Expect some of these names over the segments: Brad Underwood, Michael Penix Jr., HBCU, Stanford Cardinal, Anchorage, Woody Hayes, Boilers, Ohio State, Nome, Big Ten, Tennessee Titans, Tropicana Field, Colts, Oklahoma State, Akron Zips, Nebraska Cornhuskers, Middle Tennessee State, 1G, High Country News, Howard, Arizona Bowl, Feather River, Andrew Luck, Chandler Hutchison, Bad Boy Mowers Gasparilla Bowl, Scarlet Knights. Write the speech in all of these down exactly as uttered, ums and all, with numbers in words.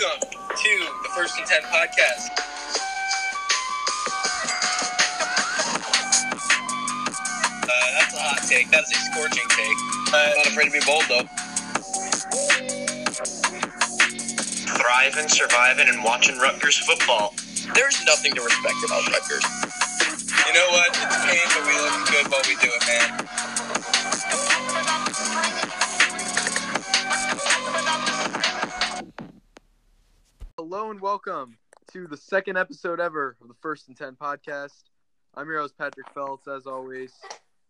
Welcome to the First and Ten podcast. Uh, that's a hot take. That's a scorching take. I'm not afraid to be bold, though. Thriving, surviving, and watching Rutgers football. There's nothing to respect about Rutgers. You know what? It's a pain, but we look good while we do it, man. Hello and welcome to the second episode ever of the First and Ten podcast. I'm your host, Patrick Feltz, as always.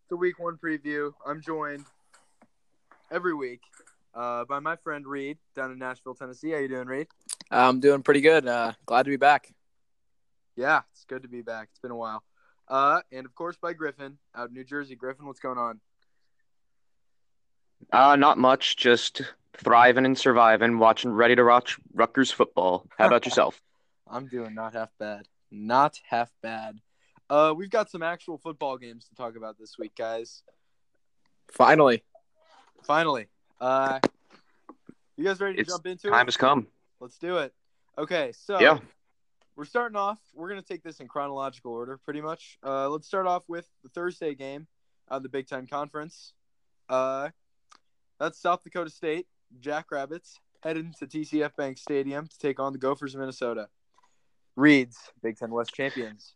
The week one preview. I'm joined every week uh, by my friend Reed down in Nashville, Tennessee. How you doing, Reed? I'm doing pretty good. Uh, glad to be back. Yeah, it's good to be back. It's been a while. Uh, and, of course, by Griffin out in New Jersey. Griffin, what's going on? Uh, not much, just... thriving and surviving, watching ready to watch Rutgers football. How about yourself? I'm doing not half bad. Not half bad. Uh, we've got some actual football games to talk about this week, guys. Finally. Finally. Uh, you guys ready to it's jump into it? Time has come. Let's do it. Okay, so yeah. We're starting off. We're going to take this in chronological order, pretty much. Uh, let's start off with the Thursday game of the Big Ten Conference. Uh, that's South Dakota State. Jackrabbits headed into T C F Bank Stadium to take on the Gophers of Minnesota. Reed's Big Ten West champions.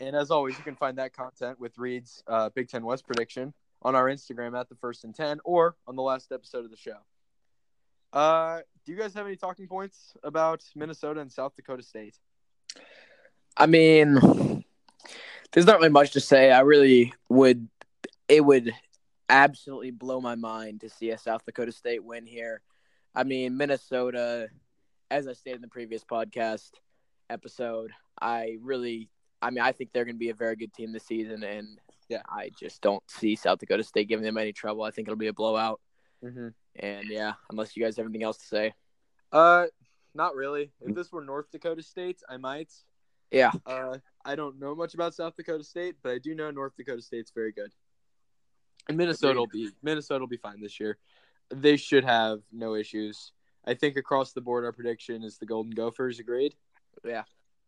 And as always, you can find that content with Reed's uh, Big Ten West prediction on our Instagram at the First and Ten or on the last episode of the show. Uh, do you guys have any talking points about Minnesota and South Dakota State? I mean, there's not really much to say. I really would – it would – absolutely blow my mind to see a South Dakota State win here. I mean, Minnesota, as I stated in the previous podcast episode, I really, I mean, I think they're going to be a very good team this season, and yeah, I just don't see South Dakota State giving them any trouble. I think it'll be a blowout. Mm-hmm. And yeah, unless you guys have anything else to say. Uh, not really. If this were North Dakota State, I might. Yeah. Uh, I don't know much about South Dakota State, but I do know North Dakota State's very good. And Minnesota will be Minnesota will be fine this year. They should have no issues. I think across the board, our prediction is the Golden Gophers. Agreed? Yeah.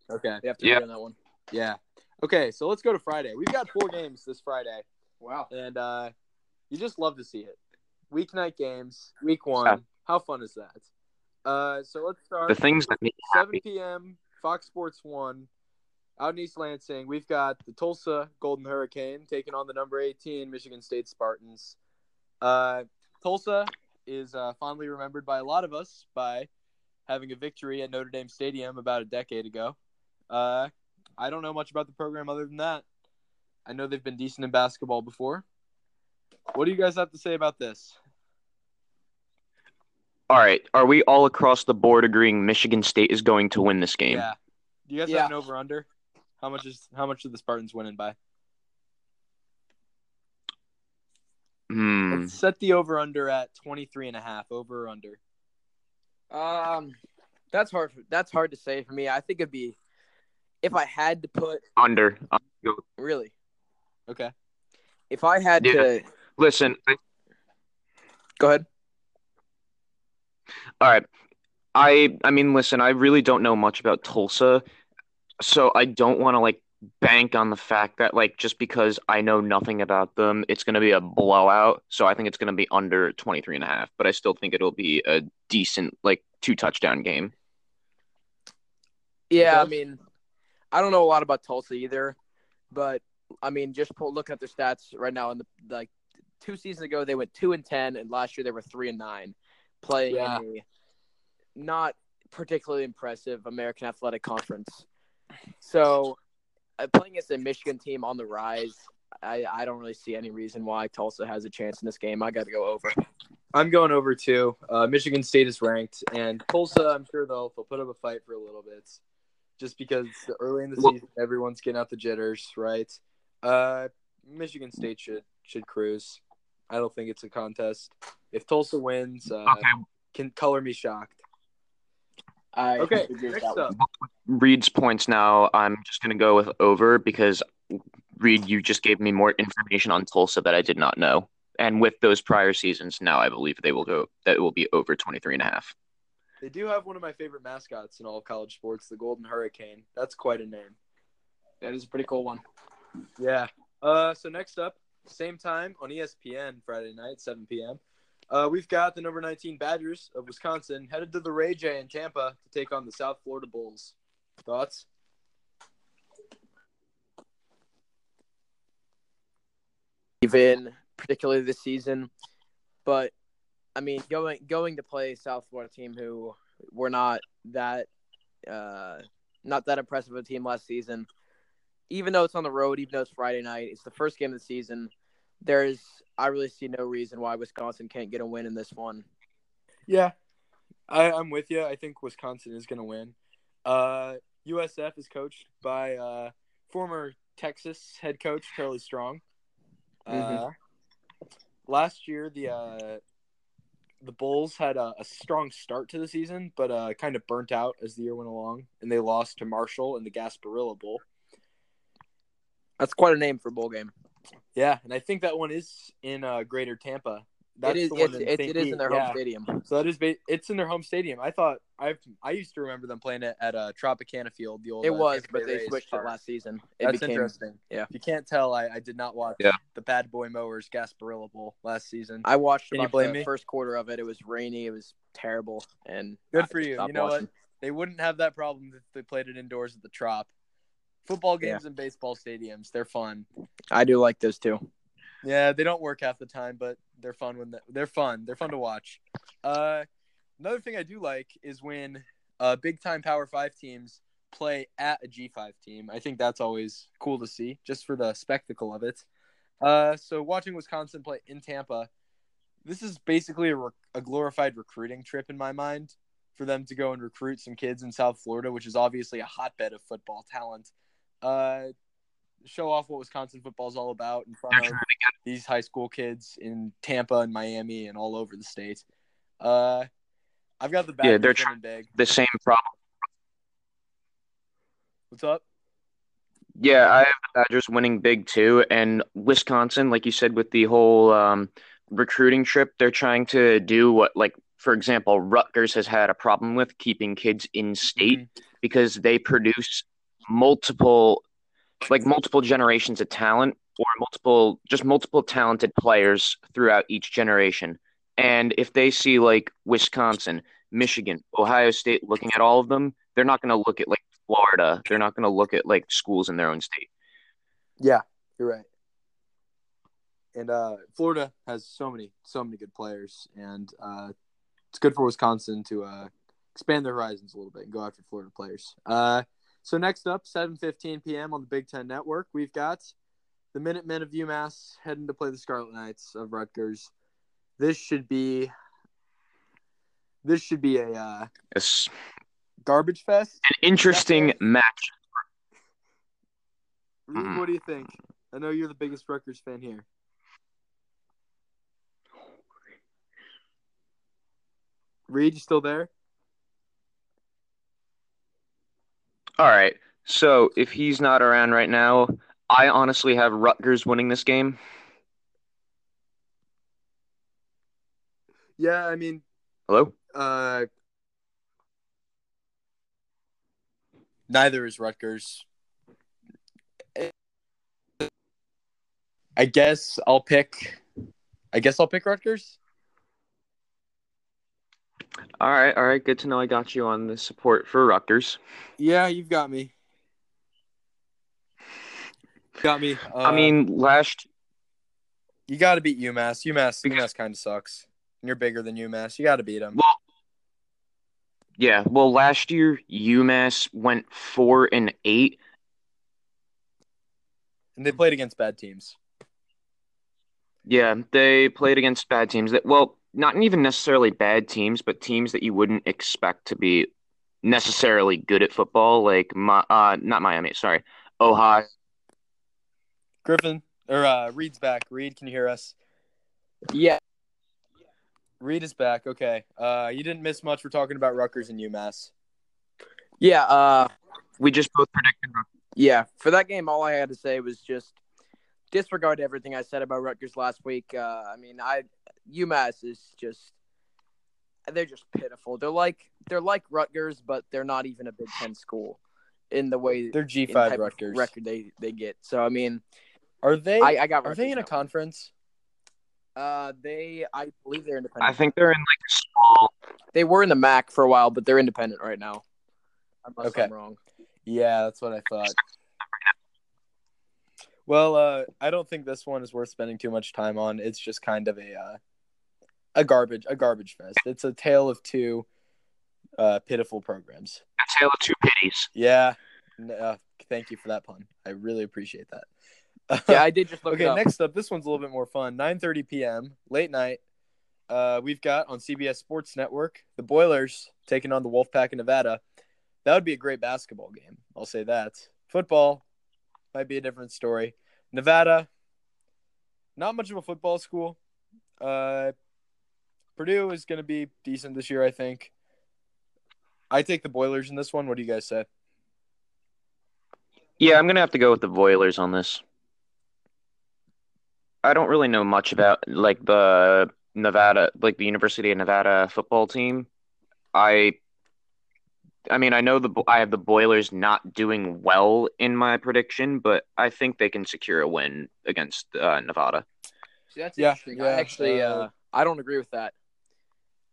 Okay. We have to agree yeah. on that one. Yeah. Okay, so let's go to Friday. We've got four games this Friday. Wow. And uh, you just love to see it. Weeknight games, week one. Yeah. How fun is that? Uh, so let's start. The things that make you happy. seven p.m. Fox Sports one. Out in East Lansing, we've got the Tulsa Golden Hurricane taking on the number eighteen Michigan State Spartans. Uh, Tulsa is uh, fondly remembered by a lot of us by having a victory at Notre Dame Stadium about a decade ago. Uh, I don't know much about the program other than that. I know they've been decent in basketball before. What do you guys have to say about this? All right. Are we all across the board agreeing Michigan State is going to win this game? Yeah. Do you guys yeah. have an over-under? How much is how much did the Spartans winning by? Hmm. Let's set the over under at twenty-three and a half. Over or under? Um, that's hard. That's hard to say for me. I think it'd be if I had to put under. Really? Okay. If I had yeah. to listen. I... Go ahead. All right. I I mean, listen. I really don't know much about Tulsa. So I don't want to, like, bank on the fact that, like, just because I know nothing about them, it's going to be a blowout. So I think it's going to be under twenty-three and a half, but I still think it'll be a decent, like, two-touchdown game. Yeah, I mean, I don't know a lot about Tulsa either, but, I mean, just pull, looking at their stats right now, in the like, two seasons ago, they went two and ten, and last year they were three and nine, playing yeah. in a not particularly impressive American Athletic Conference. So, uh, playing against a Michigan team on the rise, I, I don't really see any reason why Tulsa has a chance in this game. I got to go over. I'm going over, too. Uh, Michigan State is ranked, and Tulsa, I'm sure they'll, they'll put up a fight for a little bit just because early in the season, everyone's getting out the jitters, right? Uh, Michigan State should should cruise. I don't think it's a contest. If Tulsa wins, uh, okay. can color me shocked. I okay, next up. Reed's points now, I'm just going to go with over because, Reed, you just gave me more information on Tulsa that I did not know. And with those prior seasons, now I believe they will go – that it will be over twenty-three and a half. They do have one of my favorite mascots in all of college sports, the Golden Hurricane. That's quite a name. That is a pretty cool one. Yeah. Uh, so next up, same time on E S P N Friday night, seven p.m., uh, we've got the number nineteen Badgers of Wisconsin headed to the Ray J in Tampa to take on the South Florida Bulls. Thoughts? Even particularly this season, but I mean, going going to play South Florida team who were not that uh, not that impressive of a team last season. Even though it's on the road, even though it's Friday night, it's the first game of the season. There's I really see no reason why Wisconsin can't get a win in this one. Yeah, I, I'm with you. I think Wisconsin is going to win. Uh, U S F is coached by uh, former Texas head coach Charlie Strong. Uh, mm-hmm. Last year, the uh, the Bulls had a, a strong start to the season, but uh, kind of burnt out as the year went along, and they lost to Marshall in the Gasparilla Bowl. That's quite a name for a bowl game. Yeah, and I think that one is in uh, Greater Tampa. That's it is. The one it's, it's, it is in their yeah. home stadium. So that is. Ba- it's in their home stadium. I thought I I used to remember them playing it at uh, Tropicana Field. The old it was, uh, but they Rays switched park. It last season. It That's became, interesting. Yeah, if you can't tell, I, I did not watch yeah. the Bad Boy Mowers Gasparilla Bowl last season. I watched Can about the me? first quarter of it. It was rainy. It was terrible. And good I for you. You know watching. What? They wouldn't have that problem if they played it indoors at the Trop. Football games yeah. and baseball stadiums, they're fun. I do like those too. Yeah, they don't work half the time, but they're fun when the, they're fun. They're fun to watch. Uh, another thing I do like is when uh, big-time Power Five teams play at a G five team. I think that's always cool to see, just for the spectacle of it. Uh, so watching Wisconsin play in Tampa, this is basically a, re- a glorified recruiting trip in my mind for them to go and recruit some kids in South Florida, which is obviously a hotbed of football talent. Uh, show off what Wisconsin football is all about in front of these high school kids in Tampa and Miami and all over the state. Uh, I've got the back. Yeah, they're trying the same problem. What's up? Yeah, I have the Badgers winning big too, and Wisconsin, like you said, with the whole um, recruiting trip, they're trying to do what, like for example, Rutgers has had a problem with keeping kids in state mm-hmm. because they produce multiple, like multiple generations of talent, or multiple, just multiple talented players throughout each generation. And if they see like Wisconsin, Michigan, Ohio State looking at all of them, they're not going to look at like Florida. They're not going to look at like schools in their own state. Yeah, you're right. And uh, Florida has so many, so many good players, and uh, it's good for Wisconsin to uh, expand their horizons a little bit and go after Florida players. Uh, So next up, seven fifteen p.m. on the Big Ten Network, we've got the Minutemen of UMass heading to play the Scarlet Knights of Rutgers. This should be this should be a uh, yes. garbage fest. An interesting match. Reed, mm. what do you think? I know you're the biggest Rutgers fan here. Reed, you still there? All right, so if he's not around right now, I honestly have Rutgers winning this game. Yeah, I mean... Hello? Uh, neither is Rutgers. I guess I'll pick... I guess I'll pick Rutgers? All right, all right. Good to know I got you on the support for Rutgers. Yeah, you've got me. Got me. Uh, I mean, last... You got to beat UMass. UMass, because... UMass kind of sucks. And you're bigger than UMass. You got to beat them. Well, yeah, well, last year, UMass went four and eight. And they played against bad teams. Yeah, they played against bad teams. That Well... not even necessarily bad teams, but teams that you wouldn't expect to be necessarily good at football, like my, uh, not Miami, sorry, Ohio. Griffin, or uh, Reed's back. Reed, can you hear us? Yeah. Reed is back, okay. Uh, you didn't miss much. We're talking about Rutgers and UMass. Yeah. Uh, we just both predicted Rutgers. Yeah, for that game, all I had to say was just disregard everything I said about Rutgers last week. Uh, I mean, I – UMass is just they're just pitiful. They're like they're like Rutgers, but they're not even a Big Ten school in the way they're G five Rutgers record they, they get. So I mean, are they? I, I got Rutgers, are they in a conference? Uh, they I believe they're independent. I think they're in like a small. They were in the M A C for a while, but they're independent right now. Unless okay. I'm wrong. Yeah, that's what I thought. Well, uh, I don't think this one is worth spending too much time on. It's just kind of a uh, a garbage a garbage fest. It's a tale of two uh, pitiful programs. A tale of two pities. Yeah. Uh, thank you for that pun. I really appreciate that. Yeah, I did just look okay, it up. Okay, next up, this one's a little bit more fun. nine thirty p.m., late night, uh, we've got on C B S Sports Network, the Boilers taking on the Wolfpack in Nevada. That would be a great basketball game. I'll say that. Football might be a different story. Nevada, not much of a football school. Uh, Purdue is going to be decent this year, I think. I take the Boilers in this one. What do you guys say? Yeah, I'm going to have to go with the Boilers on this. I don't really know much about, like, the Nevada, like, the University of Nevada football team. I, I mean, I know the I have the Boilers not doing well in my prediction, but I think they can secure a win against uh, Nevada. See, that's yeah, interesting. Yeah, I actually, uh, uh, I don't agree with that.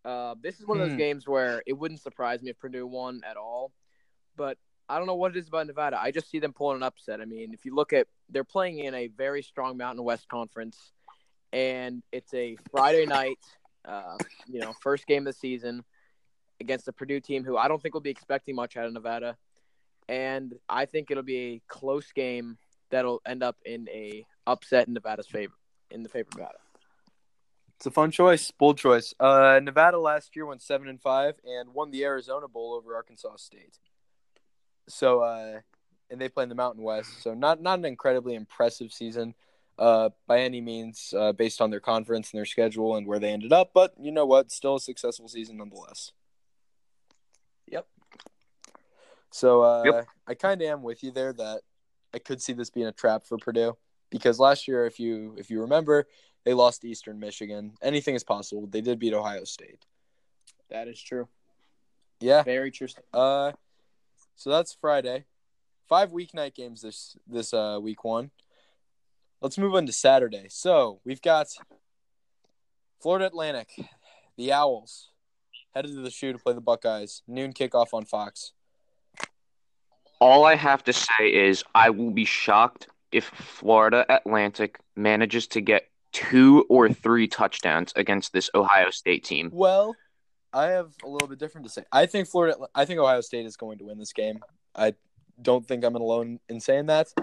Uh, this is one hmm. of those games where it wouldn't surprise me if Purdue won at all, but I don't know what it is about Nevada. I just see them pulling an upset. I mean, if you look at – they're playing in a very strong Mountain West Conference, and it's a Friday night, uh, you know, first game of the season against the Purdue team, who I don't think will be expecting much out of Nevada. And I think it'll be a close game that'll end up in a upset in Nevada's favor, in the favor of Nevada. It's a fun choice, bold choice. Uh, Nevada last year went seven and five and five and won the Arizona Bowl over Arkansas State. So, uh, and they play in the Mountain West. So, not not an incredibly impressive season, uh, by any means, uh, based on their conference and their schedule and where they ended up. But you know what? Still a successful season nonetheless. Yep. So, uh, yep. I kind of am with you there that I could see this being a trap for Purdue because last year, if you if you remember, they lost to Eastern Michigan. Anything is possible. They did beat Ohio State. That is true. Yeah, very true. Uh. So that's Friday. Five weeknight games this this uh, week one. Let's move on to Saturday. So we've got Florida Atlantic, the Owls, headed to the Shoe to play the Buckeyes. Noon kickoff on Fox. All I have to say is I will be shocked if Florida Atlantic manages to get two or three touchdowns against this Ohio State team. Well, I have a little bit different to say. I think Florida. I think Ohio State is going to win this game. I don't think I'm alone in saying that.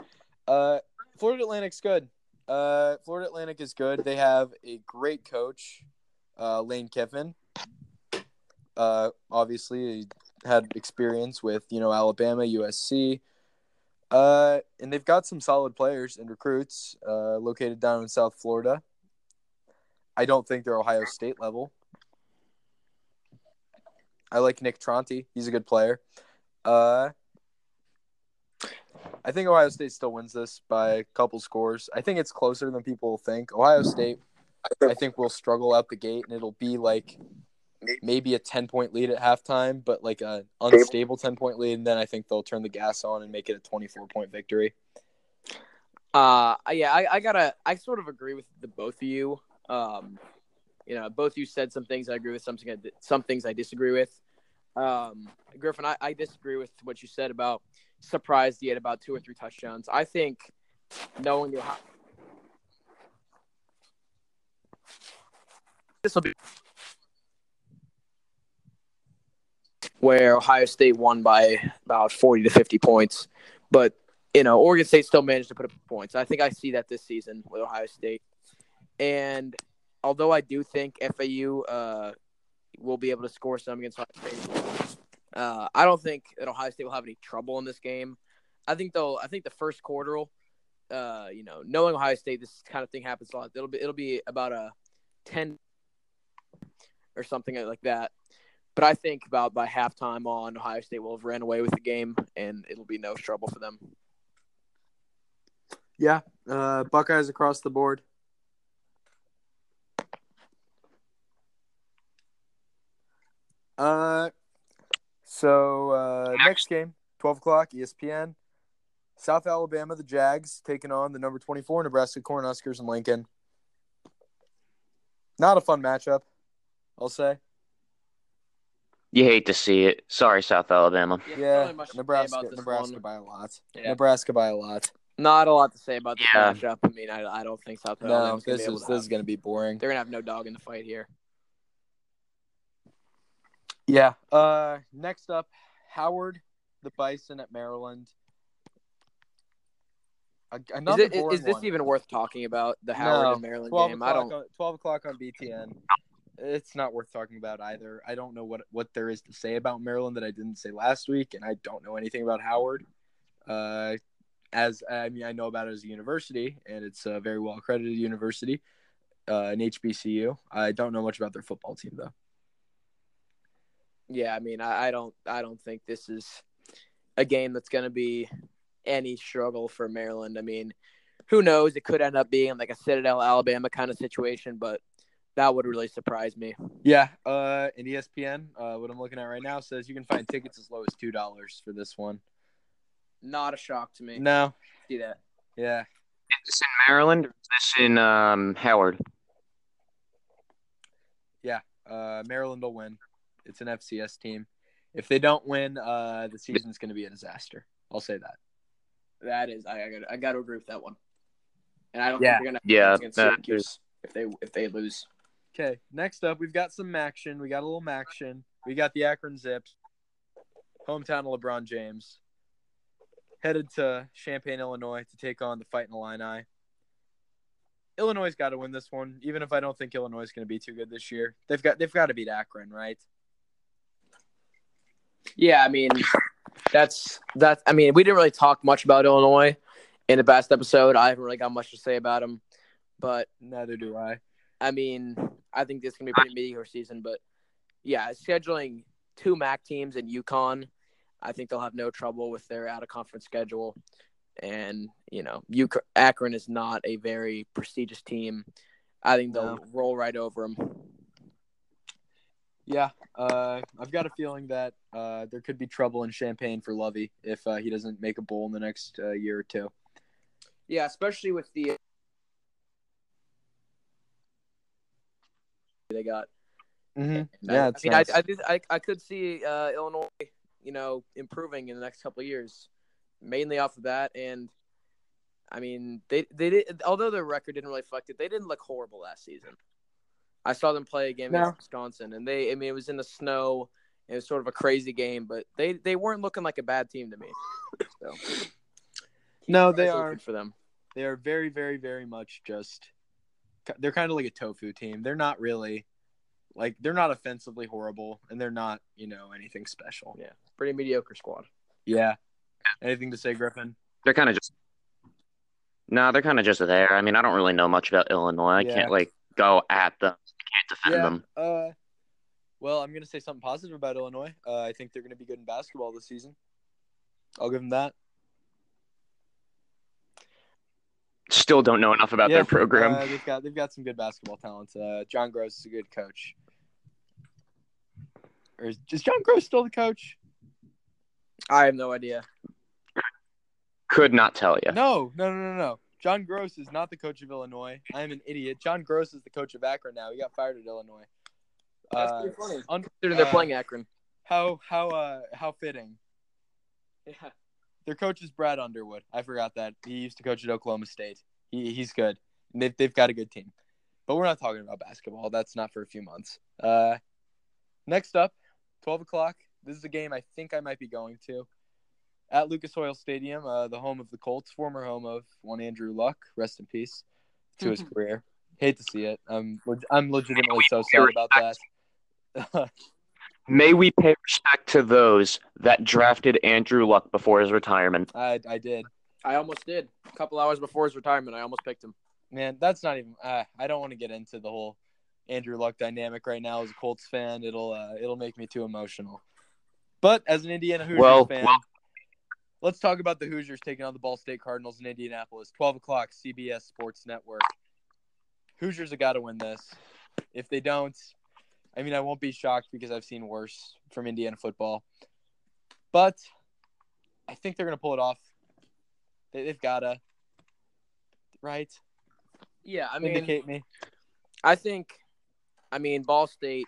Uh, Florida Atlantic's good. Uh, Florida Atlantic is good. They have a great coach, uh, Lane Kiffin. Uh, obviously, he had experience with you know Alabama, U S C, uh, and they've got some solid players and recruits uh, located down in South Florida. I don't think they're Ohio State level. I like Nick Tronti. He's a good player. Uh, I think Ohio State still wins this by a couple scores. I think it's closer than people think. Ohio State, I think, will struggle out the gate, and it'll be like maybe a ten-point lead at halftime, but like an unstable ten-point lead, and then I think they'll turn the gas on and make it a twenty-four point victory. Uh, yeah, I, I gotta. I sort of agree with the both of you. Um, you know, both you said some things I agree with, some, some things I disagree with. Um, Griffin, I, I disagree with what you said about surprised yet about two or three touchdowns. I think knowing the Ohio- this will be where Ohio State won by about forty to fifty points, but you know Oregon State still managed to put up points. I think I see that this season with Ohio State, and although I do think F A U uh, will be able to score some against Ohio State, uh, I don't think that Ohio State will have any trouble in this game. I think they'll. I think the first quarter, uh, you know, knowing Ohio State, this kind of thing happens a lot. It'll be it'll be about a ten or something like that. But I think about by halftime on, Ohio State will have ran away with the game, and it'll be no trouble for them. Yeah, uh, Buckeyes across the board. Uh, so uh, next game, twelve o'clock, E S P N. South Alabama, the Jags, taking on the number twenty-four Nebraska Cornhuskers in Lincoln. Not a fun matchup, I'll say. You hate to see it. Sorry, South Alabama. Yeah, yeah Nebraska, Nebraska by a lot. Yeah. Nebraska by a lot. Not a lot to say about the yeah. matchup. I mean, I, I don't think South Alabama. No, this is this have, is going to be boring. They're going to have no dog in the fight here. Yeah. Uh, next up, Howard, the Bison at Maryland. Another is, it, is this one. even worth talking about, the Howard no, and Maryland game? I don't. On, twelve o'clock on B T N. It's not worth talking about either. I don't know what, what there is to say about Maryland that I didn't say last week, and I don't know anything about Howard. Uh, as I mean, I know about it as a university, and it's a very well-accredited university, uh, an H B C U. I don't know much about their football team, though. Yeah, I mean, I, I don't, I don't think this is a game that's going to be any struggle for Maryland. I mean, who knows? It could end up being like a Citadel, Alabama kind of situation, but that would really surprise me. Yeah, uh, and E S P N, uh, what I'm looking at right now, says you can find tickets as low as two dollars for this one. Not a shock to me. No. See that? Yeah. Is this in Maryland or is this in um, Howard? Yeah, uh, Maryland will win. It's an F C S team. If they don't win, uh, the season's going to be a disaster. I'll say that. That is, I, I got, I got to agree with that one. And I don't yeah. think they're going to yeah, Syracuse if they if they lose. Okay, next up, we've got some action. We got a little action. We got the Akron Zips, hometown of LeBron James, headed to Champaign, Illinois, to take on the Fighting Illini. Illinois's got to win this one, even if I don't think Illinois is going to be too good this year. They've got they've got to beat Akron, right? Yeah, I mean. That's that's. I mean, we didn't really talk much about Illinois in the past episode. I haven't really got much to say about them, but neither do I. I mean, I think this can be a pretty mediocre season, but yeah, scheduling two M A C teams in UConn, I think they'll have no trouble with their out-of-conference schedule. And you know, UC- Akron is not a very prestigious team. I think they'll no. roll right over them. Yeah, uh, I've got a feeling that uh, there could be trouble in Champaign for Lovey if uh, he doesn't make a bowl in the next uh, year or two. Yeah, especially with the they got. Mm-hmm. Yeah, I, I mean, nice. I, I, I I could see uh, Illinois, you know, improving in the next couple of years, mainly off of that. And I mean, they they did, although their record didn't really reflect it, they didn't look horrible last season. I saw them play a game no. against Wisconsin, and they, I mean, it was in the snow. It was sort of a crazy game, but they, they weren't looking like a bad team to me. So, no, they are. For them. They are very, very, very much just – they're kind of like a tofu team. They're not really – like, they're not offensively horrible, and they're not, you know, anything special. Yeah, pretty mediocre squad. Yeah. Anything to say, Griffin? They're kind of just – no, they're kind of just there. I mean, I don't really know much about Illinois. I yeah. can't, like, go at them. Can't defend yeah, them. Uh, well, I'm going to say something positive about Illinois. Uh, I think they're going to be good in basketball this season. I'll give them that. Still don't know enough about yeah, their program. Uh, they've got they've got some good basketball talent. Uh, John Gross is a good coach. Or is, is John Gross still the coach? I have no idea. Could not tell you. No, no, no, no, no. John Gross is not the coach of Illinois. I am an idiot. John Gross is the coach of Akron now. He got fired at Illinois. That's uh, pretty funny. Un- uh, they're playing Akron. How how uh, how fitting. Yeah. Their coach is Brad Underwood. I forgot that. He used to coach at Oklahoma State. He he's good. And they've they've got a good team. But we're not talking about basketball. That's not for a few months. Uh, next up, twelve o'clock. This is a game I think I might be going to. At Lucas Oil Stadium, uh, the home of the Colts, former home of one Andrew Luck, rest in peace, to his career. Hate to see it. I'm I'm legitimately so sad about that. May we pay respect to those that drafted Andrew Luck before his retirement? I I did. I almost did. A couple hours before his retirement, I almost picked him. Man, that's not even uh, – I don't want to get into the whole Andrew Luck dynamic right now as a Colts fan. It'll uh, it'll make me too emotional. But as an Indiana Hoosiers well, fan well, – let's talk about the Hoosiers taking on the Ball State Cardinals in Indianapolis. twelve o'clock, C B S Sports Network. Hoosiers have got to win this. If they don't, I mean, I won't be shocked because I've seen worse from Indiana football. But I think they're going to pull it off. They, they've got to. Right? Yeah, I mean. Indicate me. I think, I mean, Ball State,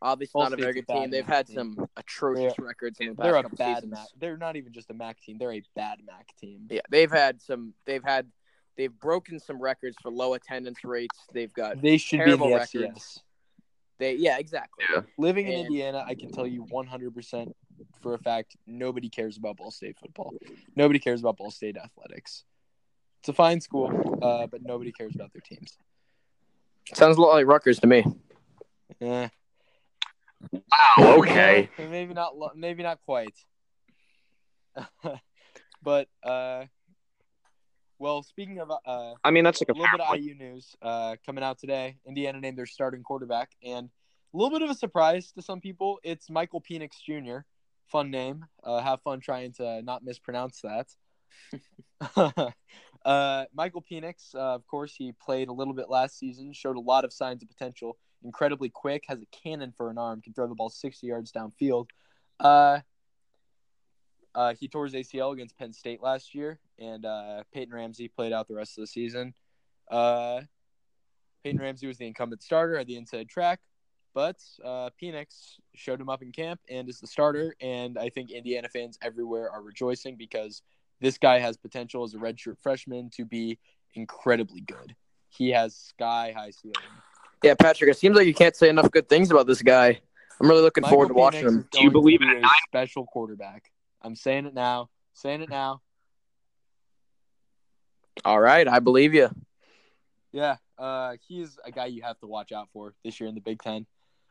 obviously Ball not State's a very good team. They've had team. some atrocious yeah. records in the past they're a couple bad seasons. Mac. They're not even just a MAC team. They're a bad MAC team. Yeah, they've had some – they've had – they've broken some records for low attendance rates. They've got they should terrible be the records. They, yeah, exactly. Yeah. Living in and, Indiana, I can tell you one hundred percent for a fact, nobody cares about Ball State football. Nobody cares about Ball State athletics. It's a fine school, uh, but nobody cares about their teams. Sounds a lot like Rutgers to me. Yeah. Wow. Okay. Maybe not. Maybe not quite. But uh, well, speaking of, uh, I mean that's like a, a little bit of I U news uh, coming out today. Indiana named their starting quarterback, and a little bit of a surprise to some people. It's Michael Penix Junior Fun name. Uh, have fun trying to not mispronounce that. uh, Michael Penix, uh, of course, he played a little bit last season, showed a lot of signs of potential, incredibly quick, has a cannon for an arm, can throw the ball sixty yards downfield. Uh, uh, he tore his A C L against Penn State last year, and uh, Peyton Ramsey played out the rest of the season. Uh, Peyton Ramsey was the incumbent starter at the inside track, but uh, Penix showed him up in camp and is the starter, and I think Indiana fans everywhere are rejoicing because this guy has potential as a redshirt freshman to be incredibly good. He has sky-high ceiling. Yeah, Patrick, it seems like you can't say enough good things about this guy. I'm really looking Michael forward to Penix watching him. Do you believe in a nine? Special quarterback. I'm saying it now. Saying it now. All right, I believe you. Yeah, uh, he's a guy you have to watch out for this year in the Big Ten.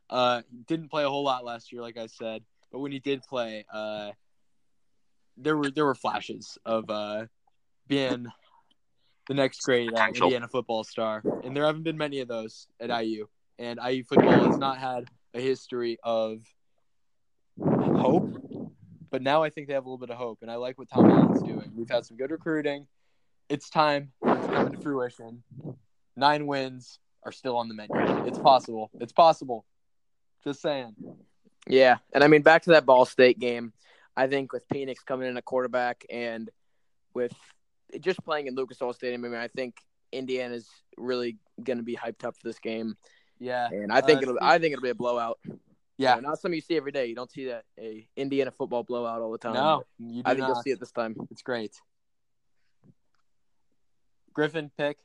Uh, didn't play a whole lot last year, like I said, but when he did play, uh, There were there were flashes of uh, being the next great uh, Indiana football star, and there haven't been many of those at I U. And I U football has not had a history of hope, but now I think they have a little bit of hope, and I like what Tom Allen's doing. We've had some good recruiting. It's time. It's coming to fruition. Nine wins are still on the menu. It's possible. It's possible. Just saying. Yeah, and I mean, back to that Ball State game. I think with Penix coming in at quarterback and with just playing in Lucas Oil Stadium, I mean, I think Indiana's really going to be hyped up for this game. Yeah, and I think uh, it'll I think it'll be a blowout. Yeah, so not something you see every day. You don't see that a Indiana football blowout all the time. No, you do I think not. You'll see it this time. It's great. Griffin pick.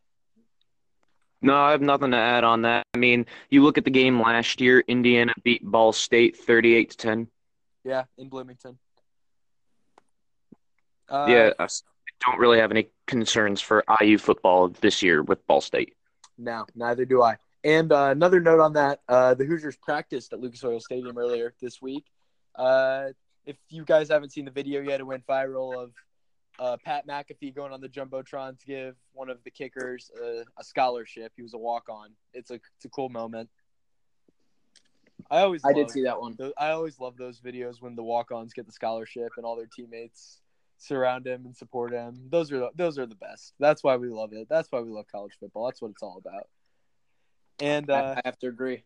No, I have nothing to add on that. I mean, you look at the game last year. Indiana beat Ball State thirty-eight to ten. Yeah, in Bloomington. Uh, yeah, I don't really have any concerns for I U football this year with Ball State. No, neither do I. And uh, another note on that, uh, the Hoosiers practiced at Lucas Oil Stadium earlier this week. Uh, if you guys haven't seen the video yet, it went viral of uh, Pat McAfee going on the Jumbotron to give one of the kickers a, a scholarship. He was a walk-on. It's a, it's a cool moment. I always I did see that one. Those, I always love those videos when the walk-ons get the scholarship and all their teammates – surround him and support him. Those are the, those are the best. That's why we love it. That's why we love college football. That's what it's all about. And uh, I have to agree.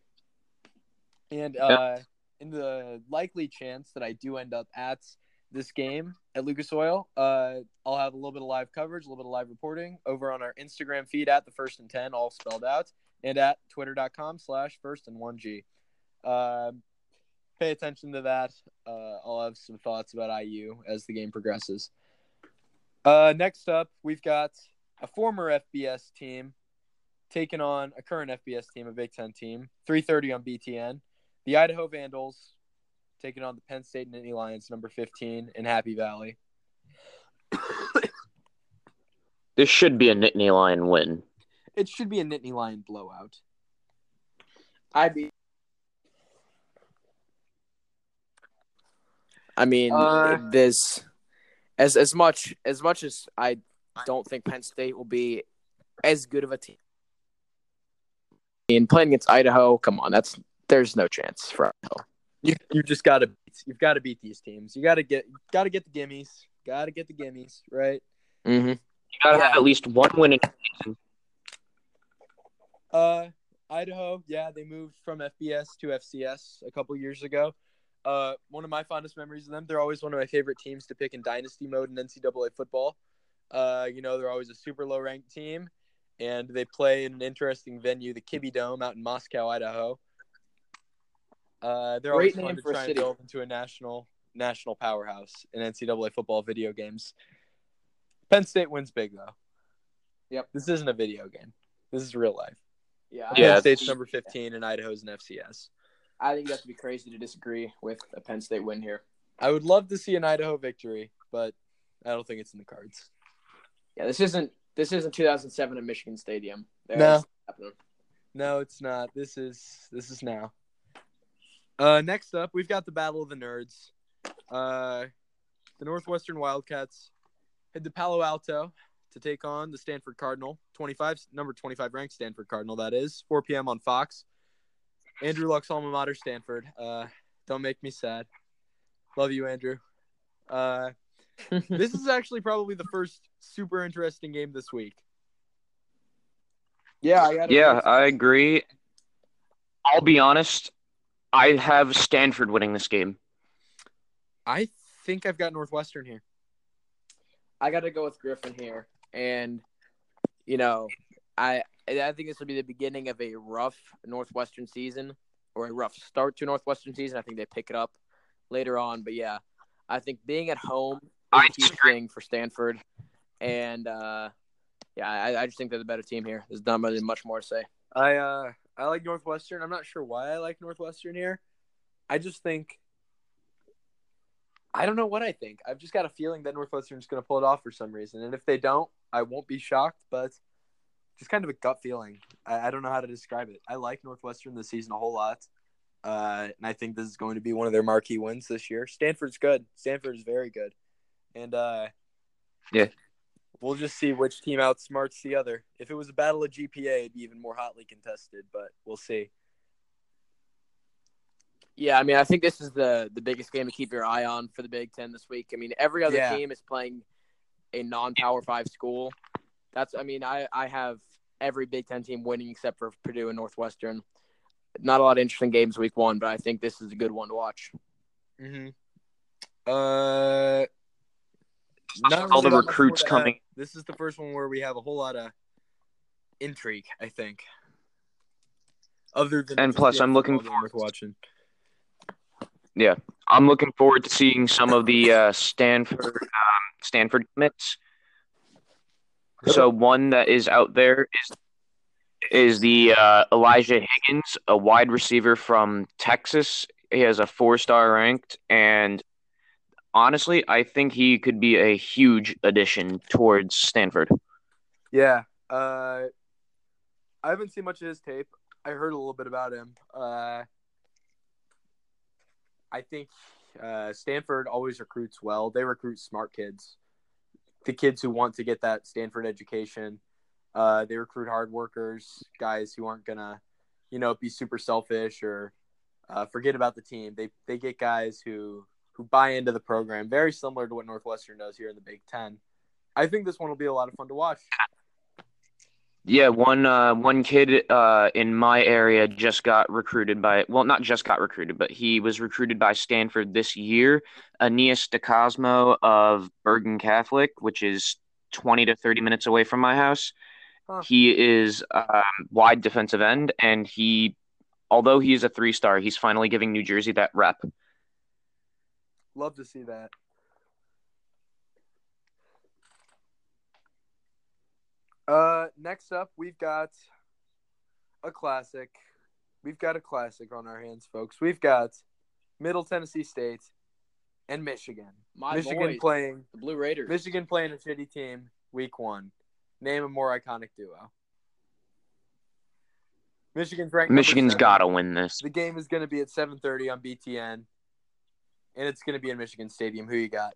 And uh, yeah. in the likely chance that I do end up at this game at Lucas Oil, uh, I'll have a little bit of live coverage, a little bit of live reporting over on our Instagram feed at the First and Ten, all spelled out, and at twitter dot com slash first and one G. Um, Pay attention to that. Uh, I'll have some thoughts about I U as the game progresses. Uh, next up, we've got a former F B S team taking on a current F B S team, a Big Ten team, three thirty on B T N. The Idaho Vandals taking on the Penn State and Nittany Lions, number fifteen, in Happy Valley. This should be a Nittany Lion win. It should be a Nittany Lion blowout. I'd be... I mean, uh, this as as much as much as I don't think Penn State will be as good of a team in playing against Idaho. Come on, that's there's no chance for Idaho. You you just gotta you've got to beat these teams. You gotta get gotta get the gimmies. Gotta get the gimmies, right? Mm-hmm. You gotta yeah. have at least one win in the season. Uh, Idaho, yeah, they moved from F B S to F C S a couple years ago. Uh, one of my fondest memories of them, they're always one of my favorite teams to pick in dynasty mode in N C double A football. Uh, you know, they're always a super low-ranked team, and they play in an interesting venue, the Kibbe Dome out in Moscow, Idaho. Uh, they're Great always fun to try and build into a national national powerhouse in N C double A football video games. Penn State wins big, though. Yep. This isn't a video game. This is real life. Yeah, Penn yeah, State's number fifteen, and Idaho's an F C S. I think that's be crazy to disagree with a Penn State win here. I would love to see an Idaho victory, but I don't think it's in the cards. Yeah, this isn't this isn't two thousand seven at Michigan Stadium. There's no, no, it's not. This is this is now. Uh, next up, we've got the Battle of the Nerds. Uh, the Northwestern Wildcats head to Palo Alto to take on the Stanford Cardinal, twenty-five number twenty-five ranked Stanford Cardinal, that is, four p.m. on Fox. Andrew Luck's alma mater, Stanford. Uh, don't make me sad. Love you, Andrew. Uh, this is actually probably the first super interesting game this week. Yeah, I gotta yeah, I agree. I'll be honest. I have Stanford winning this game. I think I've got Northwestern here. I got to go with Griffin here, and you know, I I think this will be the beginning of a rough Northwestern season, or a rough start to Northwestern season. I think they pick it up later on, but yeah, I think being at home is a huge thing for Stanford, and uh, yeah, I, I just think they're the better team here. There's not really much more to say. I uh, I like Northwestern. I'm not sure why I like Northwestern here. I just think. I don't know what I think. I've just got a feeling that Northwestern's going to pull it off for some reason. And if they don't, I won't be shocked, but just kind of a gut feeling. I, I don't know how to describe it. I like Northwestern this season a whole lot, uh, and I think this is going to be one of their marquee wins this year. Stanford's good. Stanford is very good. And uh, yeah, we'll just see which team outsmarts the other. If it was a battle of G P A, it'd be even more hotly contested, but we'll see. Yeah, I mean, I think this is the, the biggest game to keep your eye on for the Big Ten this week. I mean, every other yeah. team is playing a non-Power five school. That's, I mean, I, I have every Big Ten team winning except for Purdue and Northwestern. Not a lot of interesting games week one, but I think this is a good one to watch. Mm-hmm. Uh, not all really the recruits coming. Have. This is the first one where we have a whole lot of intrigue, I think. Other than and plus, I'm looking forward to watching. Yeah, I'm looking forward to seeing some of the uh, Stanford um, Stanford commits. So one that is out there is is the uh, Elijah Higgins, a wide receiver from Texas. He has a four-star ranked, and honestly, I think he could be a huge addition towards Stanford. Yeah, uh, I haven't seen much of his tape. I heard a little bit about him. Uh I think uh, Stanford always recruits well. They recruit smart kids, the kids who want to get that Stanford education. Uh, they recruit hard workers, guys who aren't gonna, you know, be super selfish or uh, forget about the team. They they get guys who who buy into the program, very similar to what Northwestern does here in the Big Ten. I think this one will be a lot of fun to watch. Yeah, one uh, one kid uh, in my area just got recruited by – well, not just got recruited, but he was recruited by Stanford this year, Aeneas DeCosmo of Bergen Catholic, which is twenty to thirty minutes away from my house. Huh. He is um, wide defensive end, and he – although he is a three-star, he's finally giving New Jersey that rep. Love to see that. Uh, next up, we've got a classic. We've got a classic on our hands, folks. We've got Middle Tennessee State and Michigan. My Michigan boys, playing the Blue Raiders. Michigan playing a shitty team week one. Name a more iconic duo. Michigan's ranked. Michigan's got to win this. The game is going to be at seven thirty on B T N, and it's going to be in Michigan Stadium. Who you got?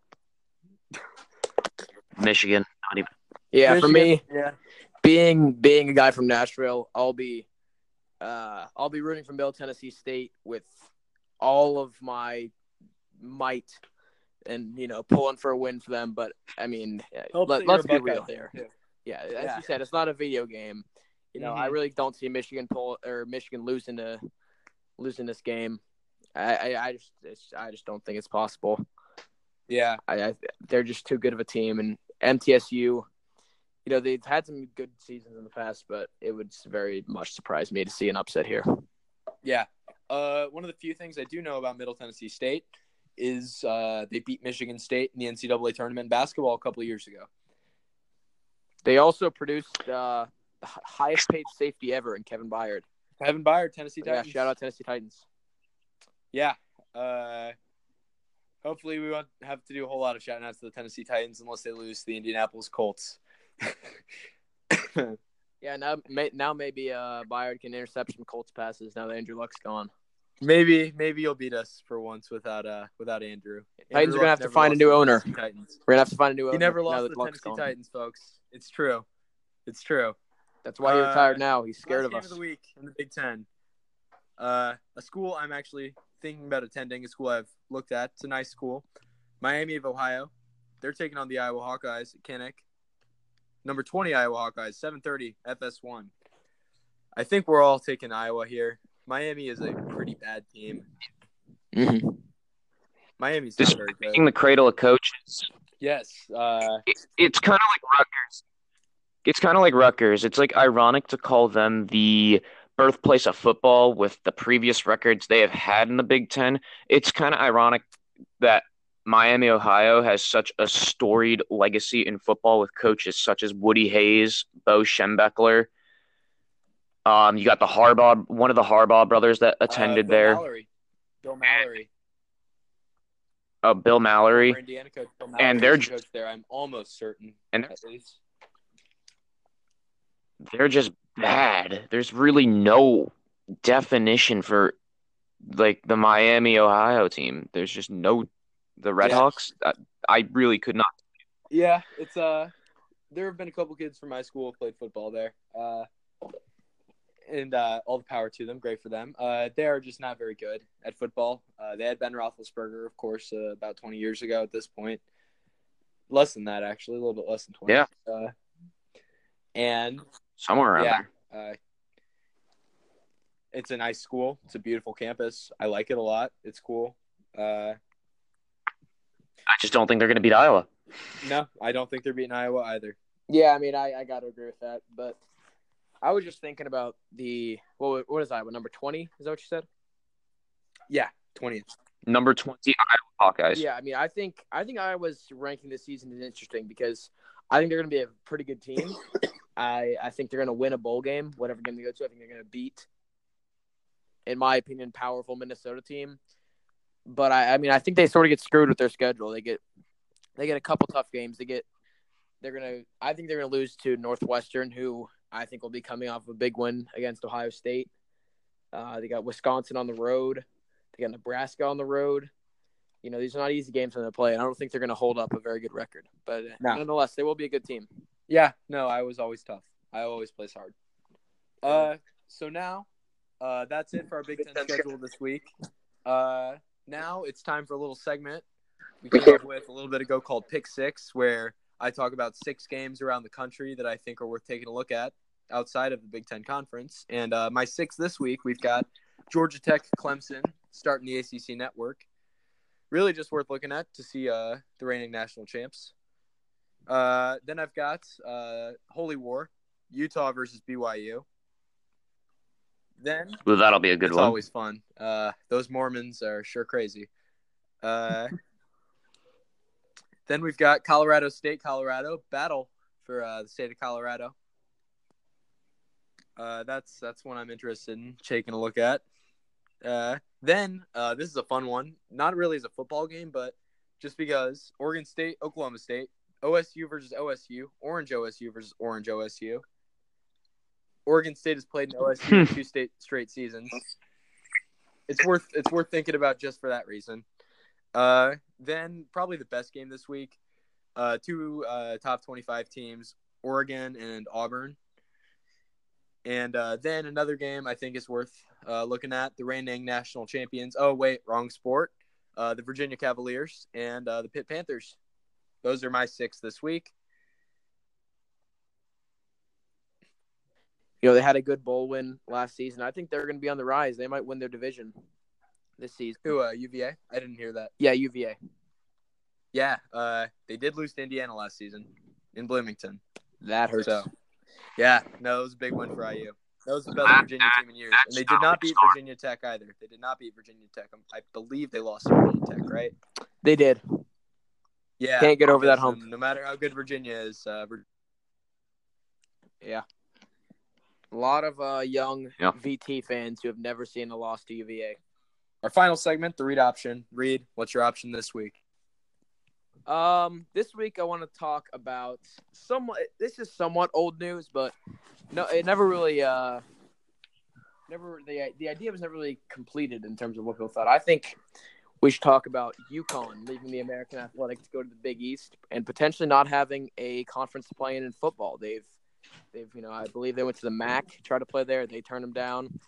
Michigan. Not even. Yeah, Michigan, for me, yeah. being being a guy from Nashville, I'll be uh, I'll be rooting for Middle Tennessee State with all of my might, and you know, pulling for a win for them. But I mean, let, let's be real here. Yeah. Yeah, as yeah. you said, it's not a video game. You know, mm-hmm. I really don't see Michigan pull or Michigan losing to losing this game. I, I, I just it's, I just don't think it's possible. Yeah, I, I, they're just too good of a team, and M T S U, you know, they've had some good seasons in the past, but it would very much surprise me to see an upset here. Yeah, uh, one of the few things I do know about Middle Tennessee State is uh, they beat Michigan State in the N C double A tournament in basketball a couple of years ago. They also produced uh, the highest paid safety ever in Kevin Byard. Kevin Byard, Tennessee Titans. Yeah, shout out Tennessee Titans. Yeah. Uh, hopefully we won't have to do a whole lot of shout outs to the Tennessee Titans unless they lose to the Indianapolis Colts. Yeah, now may, now maybe uh, Byard can intercept some Colts passes now that Andrew Luck's gone. Maybe maybe you'll beat us for once without uh without Andrew. Titans Andrew are gonna have to find a new owner. We're gonna have to find a new owner. He never lost to the Tennessee gone. Titans, folks. It's true. It's true. That's why you're uh, tired now. He's scared of us. Last game of the week in the Big Ten. Uh, a school I'm actually thinking about attending, a school I've looked at. It's a nice school. Miami of Ohio. They're taking on the Iowa Hawkeyes at Kinnick. Number twenty Iowa Hawkeyes, seven thirty F S one. I think we're all taking Iowa here. Miami is a pretty bad team. Mm-hmm. Miami's not very good. Being the cradle of coaches. Yes. Uh, it, it's kind of like Rutgers. It's kind of like Rutgers. It's like ironic to call them the birthplace of football with the previous records they have had in the Big Ten. It's kind of ironic that Miami, Ohio has such a storied legacy in football with coaches such as Woody Hayes, Bo Schembechler. Um, you got the Harbaugh, one of the Harbaugh brothers that attended uh, Bill there. Mallory. Bill Mallory. Oh, Bill Mallory. Former Indiana coach Bill Mallory. And they're coach there. I'm almost certain. And they're, they're just bad. There's really no definition for like the Miami, Ohio team. There's just no the Red yeah. Hawks. I, I really could not. Yeah, it's uh, there have been a couple kids from my school who played football there. Uh. And uh, all the power to them. Great for them. Uh, they are just not very good at football. Uh, they had Ben Roethlisberger, of course, uh, about twenty years ago at this point. Less than that, actually. A little bit less than twenty. Yeah. Uh, and somewhere around yeah, there. Uh, it's a nice school. It's a beautiful campus. I like it a lot. It's cool. Uh, I just don't think they're going to beat Iowa. No, I don't think they're beating Iowa either. Yeah, I mean, I, I got to agree with that, but I was just thinking about the what? What is Iowa? Number twenty? Is that what you said? Yeah, twentieth. Number twenty, Iowa Hawkeyes. Yeah, I mean, I think I think Iowa's ranking this season is interesting because I think they're going to be a pretty good team. I I think they're going to win a bowl game, whatever game they go to. I think they're going to beat, in my opinion, powerful Minnesota team. But I, I mean, I think they sort of get screwed with their schedule. They get they get a couple tough games. They get they're gonna. I think they're going to lose to Northwestern, who I think will be coming off a big win against Ohio State. Uh, they got Wisconsin on the road. They got Nebraska on the road. You know, these are not easy games when they play, and I don't think they're going to hold up a very good record. But no. nonetheless, they will be a good team. Yeah, no, I was always tough. I always plays hard. Uh, so now, uh, that's it for our Big Ten schedule this week. Uh, now it's time for a little segment. We came up with a little bit ago called Pick Six, where I talk about six games around the country that I think are worth taking a look at outside of the Big Ten Conference. And uh, my six this week, we've got Georgia Tech, Clemson, starting the A C C network. Really just worth looking at to see uh, the reigning national champs. Uh, then I've got uh, Holy War, Utah versus B Y U. Then well, that'll be a good it's one. It's always fun. Uh, those Mormons are sure crazy. Uh, then we've got Colorado State, Colorado, battle for uh, the state of Colorado. Uh, that's that's one I'm interested in taking a look at. Uh, then uh, this is a fun one. Not really as a football game, but just because Oregon State, Oklahoma State, O S U versus O S U, Orange O S U versus Orange O S U. Oregon State has played in O S U two state, straight seasons. It's worth it's worth thinking about just for that reason. Uh, then probably the best game this week. Uh, two uh, top twenty-five teams, Oregon and Auburn. And uh, then another game I think is worth uh, looking at, the reigning national champions. Oh, wait, wrong sport. Uh, the Virginia Cavaliers and uh, the Pitt Panthers. Those are my six this week. you know, they had a good bowl win last season. I think they're going to be on the rise. They might win their division this season. Who, uh, U V A? I didn't hear that. Yeah, U V A. Yeah, uh, they did lose to Indiana last season in Bloomington. That hurts. So, yeah, no, it was a big win for I U. That was the best Virginia team in years. And they did not beat Virginia Tech either. They did not beat Virginia Tech. I believe they lost to Virginia Tech, right? They did. Yeah. Can't get over that hump. No matter how good Virginia is. Uh, Virginia... Yeah. A lot of uh, young yeah. V T fans who have never seen a loss to U V A. Our final segment, the Reed option. Reed, what's your option this week? Um, this week I want to talk about somewhat. This is somewhat old news, but no, it never really, uh, never the the idea was never really completed in terms of what people thought. I think we should talk about UConn leaving the American Athletic to go to the Big East and potentially not having a conference to play in in football. They've, they've, you know, I believe they went to the M A C, tried to play there, they turned them down.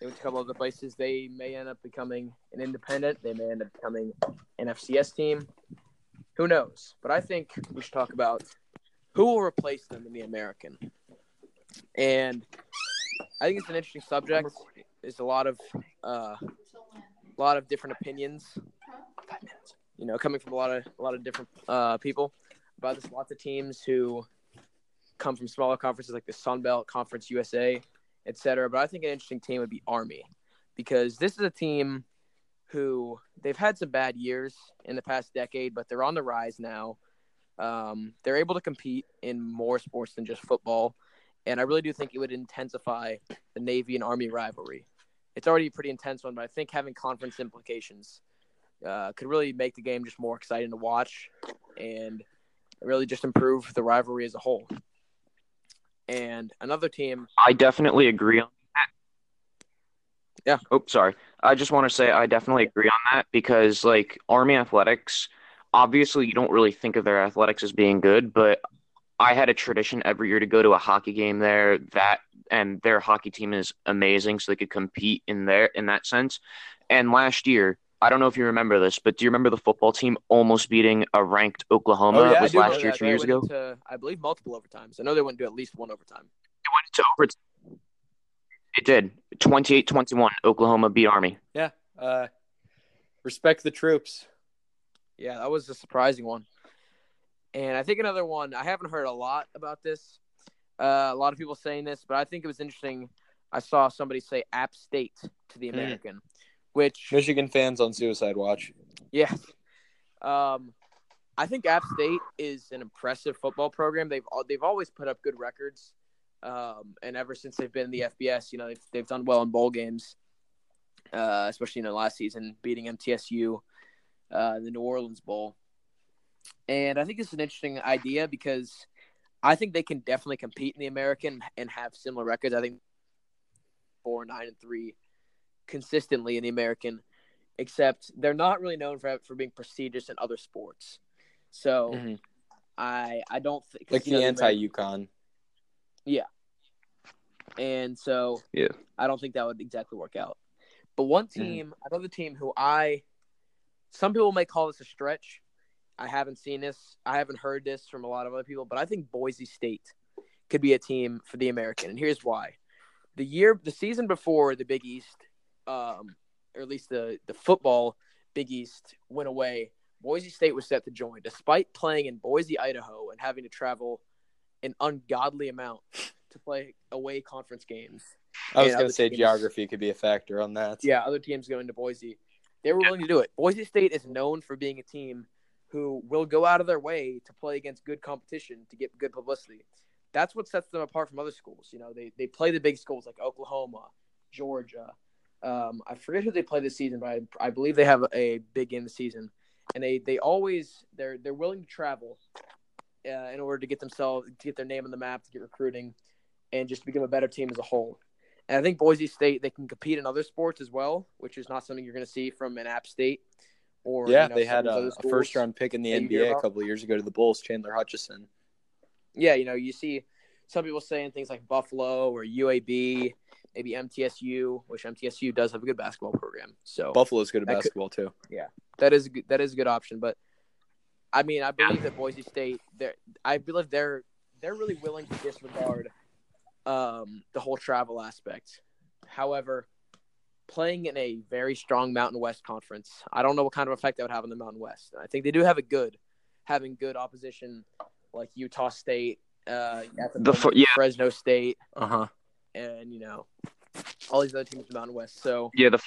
They went to a couple other places. They may end up becoming an independent. They may end up becoming an F C S team. Who knows? But I think we should talk about who will replace them in the American. And I think it's an interesting subject. There's a lot of uh, a lot of different opinions, you know, coming from a lot of a lot of different uh, people about this. Lots of teams who come from smaller conferences like the Sun Belt Conference, U S A, et cetera. But I think an interesting team would be Army, because this is a team who they've had some bad years in the past decade, but they're on the rise now. Um, they're able to compete in more sports than just football, and I really do think it would intensify the Navy and Army rivalry. It's already a pretty intense one, but I think having conference implications uh, could really make the game just more exciting to watch and really just improve the rivalry as a whole. And another team... I definitely agree on Yeah. Oh, sorry. I just want to say I definitely agree on that, because, like, Army athletics, obviously you don't really think of their athletics as being good, but I had a tradition every year to go to a hockey game there, that and their hockey team is amazing, so they could compete in there in that sense. And last year, I don't know if you remember this, but do you remember the football team almost beating a ranked Oklahoma? Oh, yeah, it was last year, that. two they years ago. To, I believe multiple overtimes. I know they went to at least one overtime. They went to overtime. It did. twenty-eight twenty-one, Oklahoma beat Army. Yeah. Uh, respect the troops. Yeah, that was a surprising one. And I think another one, I haven't heard a lot about this, uh, a lot of people saying this, but I think it was interesting. I saw somebody say App State to the American, mm. which – Michigan fans on suicide watch. Yeah. Um, I think App State is an impressive football program. They've They've always put up good records. Um, and ever since they've been in the F B S, you know, they've, they've done well in bowl games, uh, especially, you know, last season, beating M T S U, uh, the New Orleans Bowl. And I think it's an interesting idea, because I think they can definitely compete in the American and have similar records. I think four, nine, and three consistently in the American, except they're not really known for, for being prestigious in other sports. So mm-hmm. I, I don't think like the, the anti-UConn. Yeah. And so yeah. I don't think that would exactly work out. But one team, mm. another team who I – some people may call this a stretch. I haven't seen this. I haven't heard this from a lot of other people. But I think Boise State could be a team for the American. And here's why. The year – the season before the Big East, um, or at least the, the football Big East went away, Boise State was set to join, despite playing in Boise, Idaho, and having to travel – an ungodly amount to play away conference games. I was going to say teams, geography could be a factor on that. Yeah, other teams going to Boise. They were willing to do it. Boise State is known for being a team who will go out of their way to play against good competition to get good publicity. That's what sets them apart from other schools. You know, they, they play the big schools like Oklahoma, Georgia. Um, I forget who they play this season, but I, I believe they have a big game this season. And they, they always – they're they're willing to travel – Uh, in order to get themselves, to get their name on the map, to get recruiting, and just become a better team as a whole. And I think Boise State, they can compete in other sports as well, which is not something you're going to see from an App State. Or yeah, you know, they had a, a first-round pick in the N B A a couple of years ago to the Bulls, Chandler Hutchison. Yeah, you know, you see some people saying things like Buffalo or U A B, maybe M T S U, which M T S U does have a good basketball program. So Buffalo's good at basketball could, too. Yeah, that is that is a good option, but. I mean, I believe that Boise State, I believe they're they're really willing to disregard um, the whole travel aspect. However, playing in a very strong Mountain West Conference, I don't know what kind of effect that would have on the Mountain West. I think they do have a good, having good opposition like Utah State, uh, the, moment, yeah. Fresno State, uh huh, and you know all these other teams in the Mountain West. So yeah, the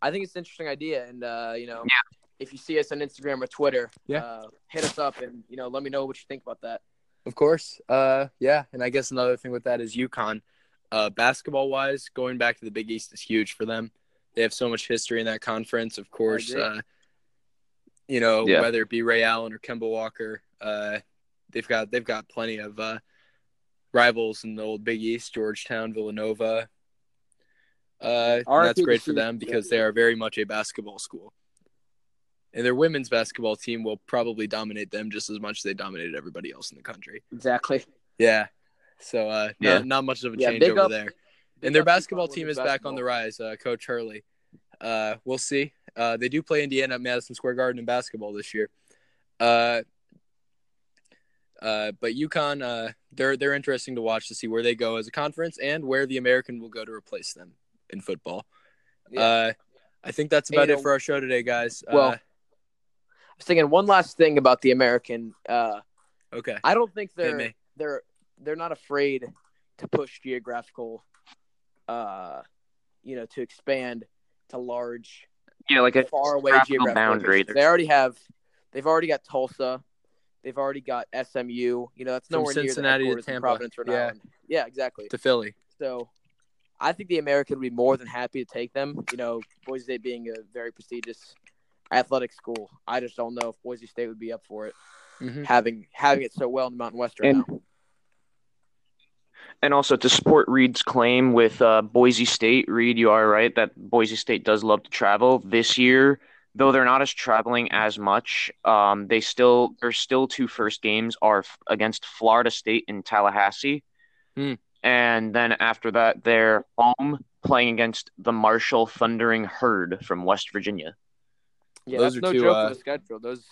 I think it's an interesting idea, and uh, you know, yeah. if you see us on Instagram or Twitter, yeah. uh, hit us up and you know let me know what you think about that. Of course, uh, yeah, and I guess another thing with that is UConn. Uh, basketball-wise, going back to the Big East is huge for them. They have so much history in that conference, of course. Uh, you know, yeah. whether it be Ray Allen or Kemba Walker, uh, they've got they've got plenty of uh, rivals in the old Big East, Georgetown, Villanova. Uh, and that's great for them because they are very much a basketball school. And their women's basketball team will probably dominate them just as much as they dominated everybody else in the country. Exactly. Yeah. So, uh, yeah. not, not much of a change yeah, over up, there. And their basketball team is basketball. back on the rise, uh, Coach Hurley. Uh, we'll see. Uh, they do play Indiana at Madison Square Garden in basketball this year. Uh, uh, but UConn, uh, they're they're interesting to watch to see where they go as a conference and where the American will go to replace them in football. Yeah. Uh, I think that's about and, it for our show today, guys. Well, uh, I was thinking one last thing about the American. Uh, okay. I don't think they're they're – they're not afraid to push geographical, uh, you know, to expand to large, yeah, like a far away geographical boundary. They already have, they've already got Tulsa, they've already got S M U. You know, that's nowhere near Cincinnati to Tampa, Providence, Rhode Island. Yeah, exactly. To Philly. So, I think the American would be more than happy to take them. You know, Boise State being a very prestigious athletic school, I just don't know if Boise State would be up for it, mm-hmm. having having it so well in the Mountain West right and, now. And also to support Reed's claim with uh, Boise State, Reed, you are right that Boise State does love to travel this year, though they're not as traveling as much. Um, they still their still two first games are f- against Florida State in Tallahassee, hmm. and then after that they're home playing against the Marshall Thundering Herd from West Virginia. Yeah, those that's are no two, joke uh, for the schedule. Those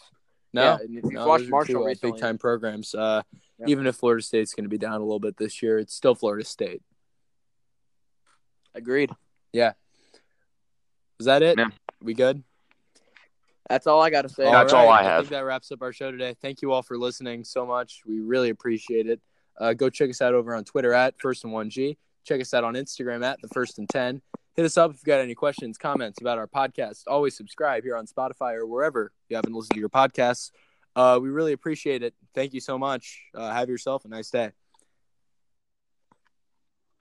no, yeah, and if you've no, watched Marshall two, uh, big time programs. Uh, Yep. Even if Florida State's going to be down a little bit this year, it's still Florida State. Agreed. Yeah. Is that it? Yeah. We good? That's all I got to say. All That's right. all I have. I think that wraps up our show today. Thank you all for listening so much. We really appreciate it. Uh, go check us out over on Twitter at first and one G. Check us out on Instagram at the first and ten. Hit us up if you've got any questions, comments about our podcast. Always subscribe here on Spotify or wherever you haven't listened to your podcasts. Uh, we really appreciate it. Thank you so much. Uh, have yourself a nice day.